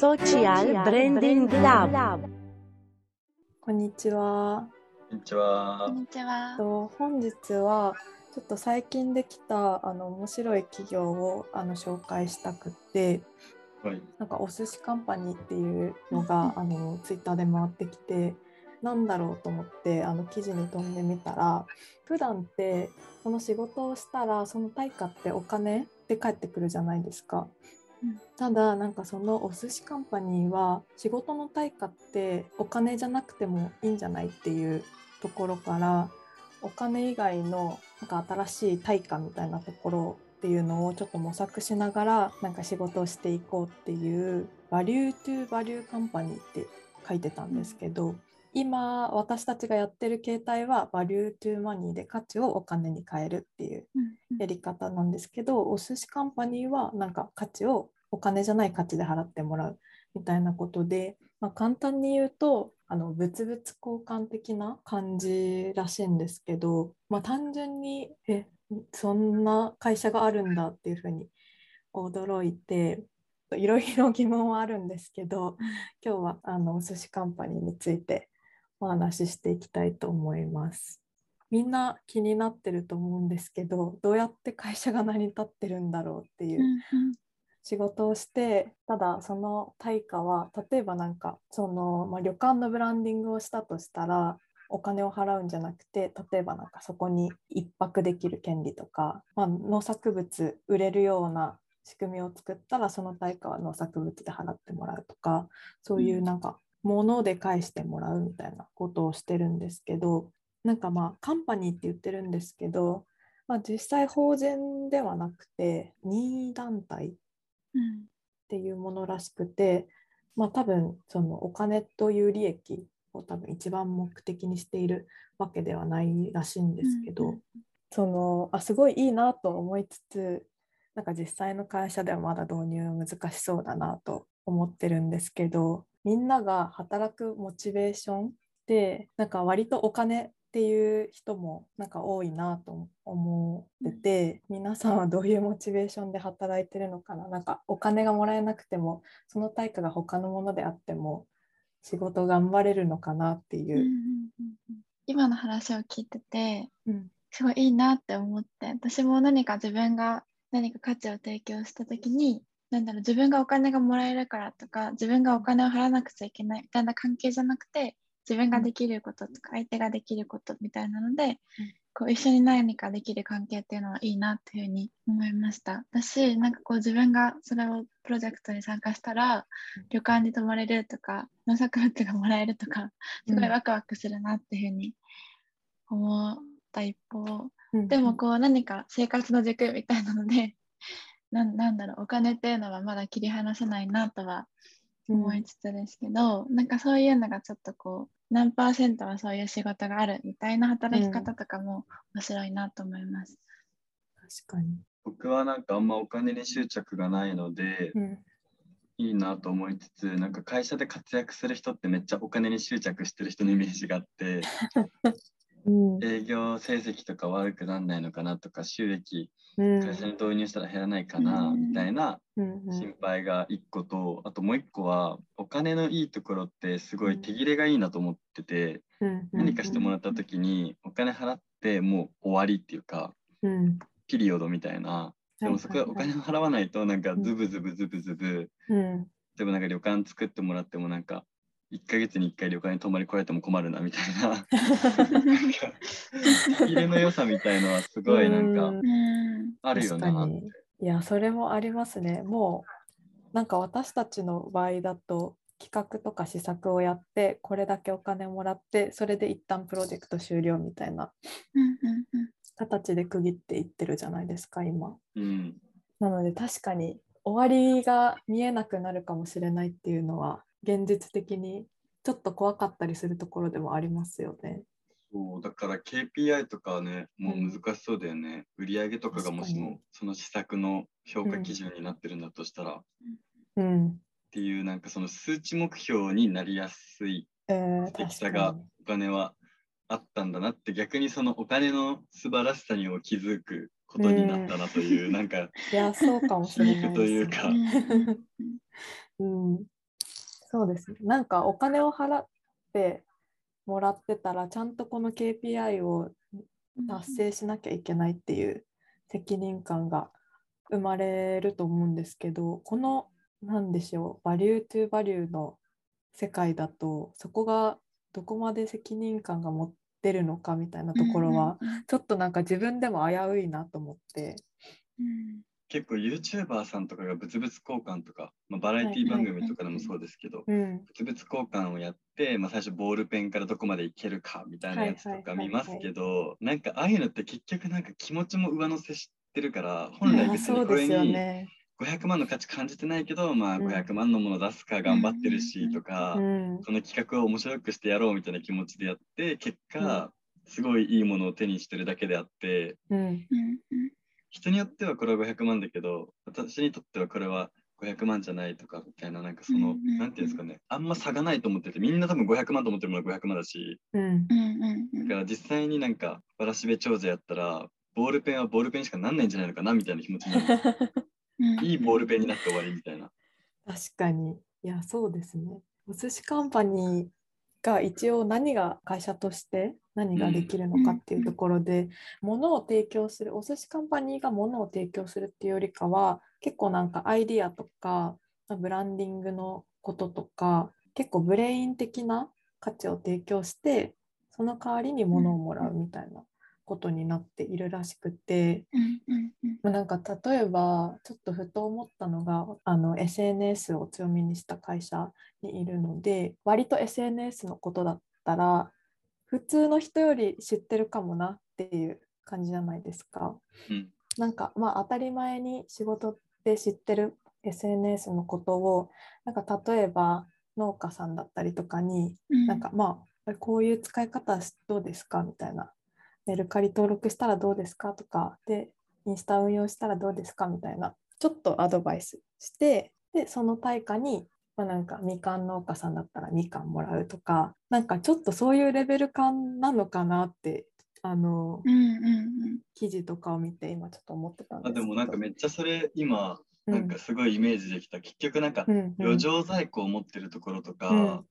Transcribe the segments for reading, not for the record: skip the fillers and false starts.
Social Branding Lab。こんにちは。こんにちは。こんにちは。本日はちょっと最近できた面白い企業を紹介したくて、はい、なんかお寿司カンパニーっていうのがツイッターで回ってきて、なんだろうと思って記事に飛んでみたら、普段ってこの仕事をしたらその対価ってお金で返ってくるじゃないですか。ただなんかそのお寿司カンパニーは仕事の対価ってお金じゃなくてもいいんじゃないっていうところから、お金以外のなんか新しい対価みたいなところっていうのをちょっと模索しながらなんか仕事をしていこうっていうバリュートゥバリューカンパニーって書いてたんですけど、今私たちがやってる形態はバリュートゥマニーで価値をお金に変えるっていうやり方なんですけど、お寿司カンパニーはなんか価値をお金じゃない価値で払ってもらうみたいなことで、まあ、簡単に言うと物々交換的な感じらしいんですけど、まあ、単純にそんな会社があるんだっていうふうに驚いて、いろいろ疑問はあるんですけど、今日はお寿司カンパニーについてお話ししていきたいと思います。みんな気になってると思うんですけど、どうやって会社が成り立ってるんだろうっていう仕事をして、ただその対価は、例えばなんかその、まあ、旅館のブランディングをしたとしたらお金を払うんじゃなくて、例えばなんかそこに一泊できる権利とか、まあ、農作物売れるような仕組みを作ったらその対価は農作物で払ってもらうとか、そういうなんか物で返してもらうみたいなことをしてるんですけど、なんかまあカンパニーって言ってるんですけど、まあ、実際法人ではなくて任意団体っていうものらしくて、まあ、多分そのお金という利益を多分一番目的にしているわけではないらしいんですけど、そのすごいいいなと思いつつ、なんか実際の会社ではまだ導入難しそうだなと思ってるんですけど、みんなが働くモチベーションでなんか割とお金っていう人もなんか多いなと思ってて、皆さんはどういうモチベーションで働いてるのかな。なんかお金がもらえなくてもその対価が他のものであっても仕事頑張れるのかなっていう、今の話を聞いてて、すごいいいなって思って、私も何か自分が何か価値を提供した時に、なんだろう、自分がお金がもらえるからとか自分がお金を払わなくちゃいけないみたいな関係じゃなくて、自分ができることとか相手ができることみたいなので、こう一緒に何かできる関係っていうのはいいなっていうふうに思いました。私なんかこう自分がそれをプロジェクトに参加したら、旅館に泊まれるとか農作物がもらえるとか、すごいワクワクするなっていうふうに思った一方、でもこう何か生活の軸みたいなので、なんだろう、お金っていうのはまだ切り離せないなとは思いつつですけど、なんかそういうのがちょっとこう何パーセントはそういう仕事があるみたいな働き方とかも面白いなと思います。確かに。僕はなんかあんまお金に執着がないので、いいなと思いつつ、なんか会社で活躍する人ってめっちゃお金に執着してる人のイメージがあって営業成績とか悪くなんないのかなとか、収益会社に導入したら減らないかなみたいな心配が1個と、あともう1個はお金のいいところってすごい手切れがいいなと思ってて、何かしてもらった時にお金払ってもう終わりっていうか、ピリオドみたいな。でもそこはお金を払わないとなんかズブズブ、でもなんか旅館作ってもらってもなんか1ヶ月に1回旅館に泊まり来られても困るなみたいな入れの良さみたいのはすごいなんかあるよなって。いや、それもありますね。もうなんか私たちの場合だと企画とか施策をやって、これだけお金もらって、それで一旦プロジェクト終了みたいな形で区切っていってるじゃないですか今、なので確かに終わりが見えなくなるかもしれないっていうのは現実的にちょっと怖かったりするところでもありますよね。そうだから KPI とかはね、もう難しそうだよね。売上とかがもしもその施策の評価基準になってるんだとしたら、っていうなんかその数値目標になりやすい適さがお金はあったんだなって、逆にそのお金の素晴らしさに気づくことになったなという、なんかいや、そうかもしれないですねというかそうですね。なんかお金を払ってもらってたらちゃんとこの KPI を達成しなきゃいけないっていう責任感が生まれると思うんですけど、この何でしょう、バリュートゥバリューの世界だとそこがどこまで責任感が持ってるのかみたいなところはちょっとなんか自分でも危ういなと思って、うん、結構 YouTuber さんとかが物々交換とか、まあ、バラエティ番組とかでもそうですけど、はいはいはい、物々交換をやって、まあ、最初ボールペンからどこまでいけるかみたいなやつとか見ますけど、はいはいはいはい、なんかああいうのって結局なんか気持ちも上乗せしてるから、本来別にこれに500万の価値感じてないけど、まあ、500万のもの出すか頑張ってるしとか、うん、この企画を面白くしてやろうみたいな気持ちでやって結果、うん、すごいいいものを手にしてるだけであって、うん、人によってはこれは500万だけど私にとってはこれは500万じゃないとかみたいな、なんかその、うん、なんていうんですかね、あんま差がないと思ってて、みんな多分500万と思ってるものは500万だし、うん、だから実際になんかわらしべ長者やったらボールペンはボールペンしかなんないんじゃないのかなみたいな気持ちになるいいボールペンになって終わりみたいな。確かに。いや、そうですね。お寿司カンパニーが一応何が会社として何ができるのかっていうところで、物を提供する、お寿司カンパニーが物を提供するっていうよりかは、結構なんかアイディアとかブランディングのこととか、結構ブレイン的な価値を提供して、その代わりに物をもらうみたいなことになっているらしくて、なんか例えばちょっとふと思ったのが、SNS を強みにした会社にいるので、割と SNS のことだったら普通の人より知ってるかもなっていう感じじゃないですか、うん、なんかまあ当たり前に仕事で知ってる SNS のことを、なんか例えば農家さんだったりとかに、なんかまあこういう使い方どうですかみたいな、メルカリ登録したらどうですかとかで、インスタ運用したらどうですかみたいな、ちょっとアドバイスして、でその対価に、まあ、なんかみかん農家さんだったらみかんもらうとか、なんかちょっとそういうレベル感なのかなって記事とかを見て今ちょっと思ってたんですけど、でもなんかめっちゃそれ今なんかすごいイメージできた、うん、結局なんか余剰在庫を持ってるところとか、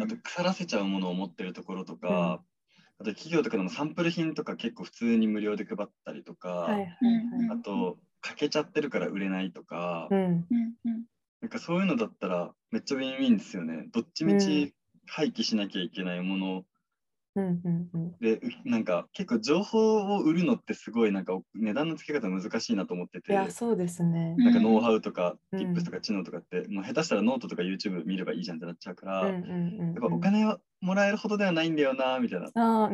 あと腐らせちゃうものを持ってるところとか、あと企業とかでもサンプル品とか結構普通に無料で配ったりとか、はいはいはい、あと欠けちゃってるから売れないとか、うん、なんかそういうのだったらめっちゃウィンウィンですよね。どっちみち廃棄しなきゃいけないもの、うん、で、なんか結構情報を売るのってすごいなんか値段の付け方難しいなと思ってて、いやそうですね、なんかノウハウとか Tips とか知能とかって、もう下手したらノートとか YouTube 見ればいいじゃんってなっちゃうから、やっぱお金はもらえるほどではないんだよなみたいな、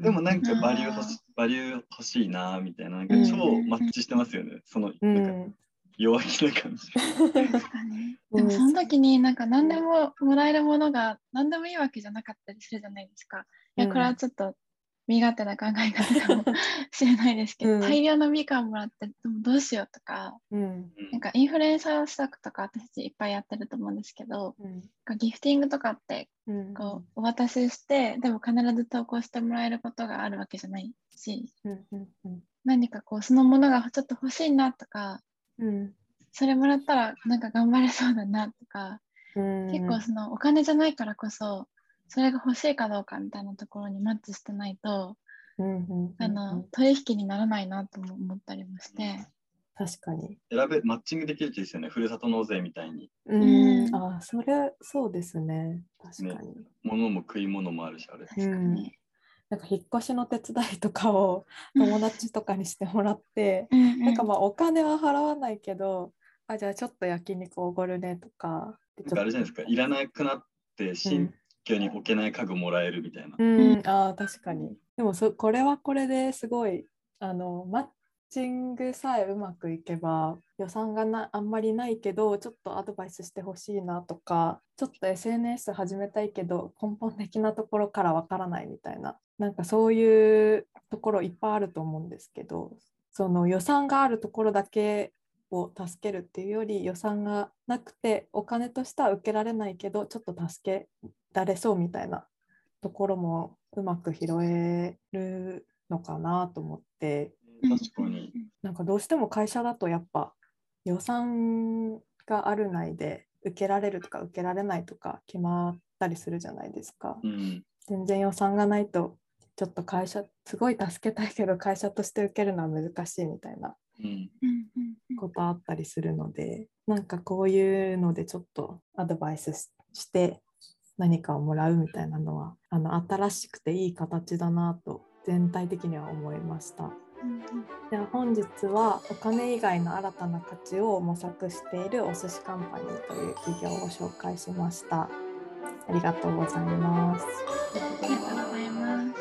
でもなんかバリュー欲しいなみたいな、なんか超マッチしてますよね、そのなんか弱気な感じ確かに。でもその時になんか何でももらえるものが何でもいいわけじゃなかったりするじゃないですか。いやこれはちょっと身勝手な考え方かもしれないですけど、大量のみかんもらってどうしようとか、なんかインフルエンサースタッフとか私たちいっぱいやってると思うんですけど、ギフティングとかってこうお渡ししてでも必ず投稿してもらえることがあるわけじゃないし、何かこうそのものがちょっと欲しいなとか、それもらったらなんか頑張れそうだなとか、結構そのお金じゃないからこそそれが欲しいかどうかみたいなところにマッチしてないと、取引にならないなとも思ったりもして、確かにマッチングできるですよね、ふるさと納税みたいに。あ、それそうですね、確かに。ね、物も食い物もあるし、あれ確かに。なんか引っ越しの手伝いとかを友達とかにしてもらって、なんかまあお金は払わないけど、あじゃあちょっと焼肉おごるねとか。なんかあれじゃないですか、いらなくなって急に置けない家具もらえるみたいな、あ確かに。でもこれはこれですごいマッチングさえうまくいけば、予算があんまりないけどちょっとアドバイスしてほしいなとか、ちょっと SNS 始めたいけど根本的なところからわからないみたいな、なんかそういうところいっぱいあると思うんですけど、その予算があるところだけを助けるっていうより、予算がなくてお金としては受けられないけどちょっと助けられそうみたいなところもうまく拾えるのかなと思って。確かに、なんかどうしても会社だとやっぱ予算があるないで受けられるとか受けられないとか決まったりするじゃないですか、うん、全然予算がないとちょっと会社すごい助けたいけど会社として受けるのは難しいみたいなことあったりするので、なんかこういうのでちょっとアドバイスして何かをもらうみたいなのは新しくていい形だなと全体的には思いました。では本日はお金以外の新たな価値を模索しているお寿司カンパニーという企業を紹介しました。ありがとうございます。ありがとうございます。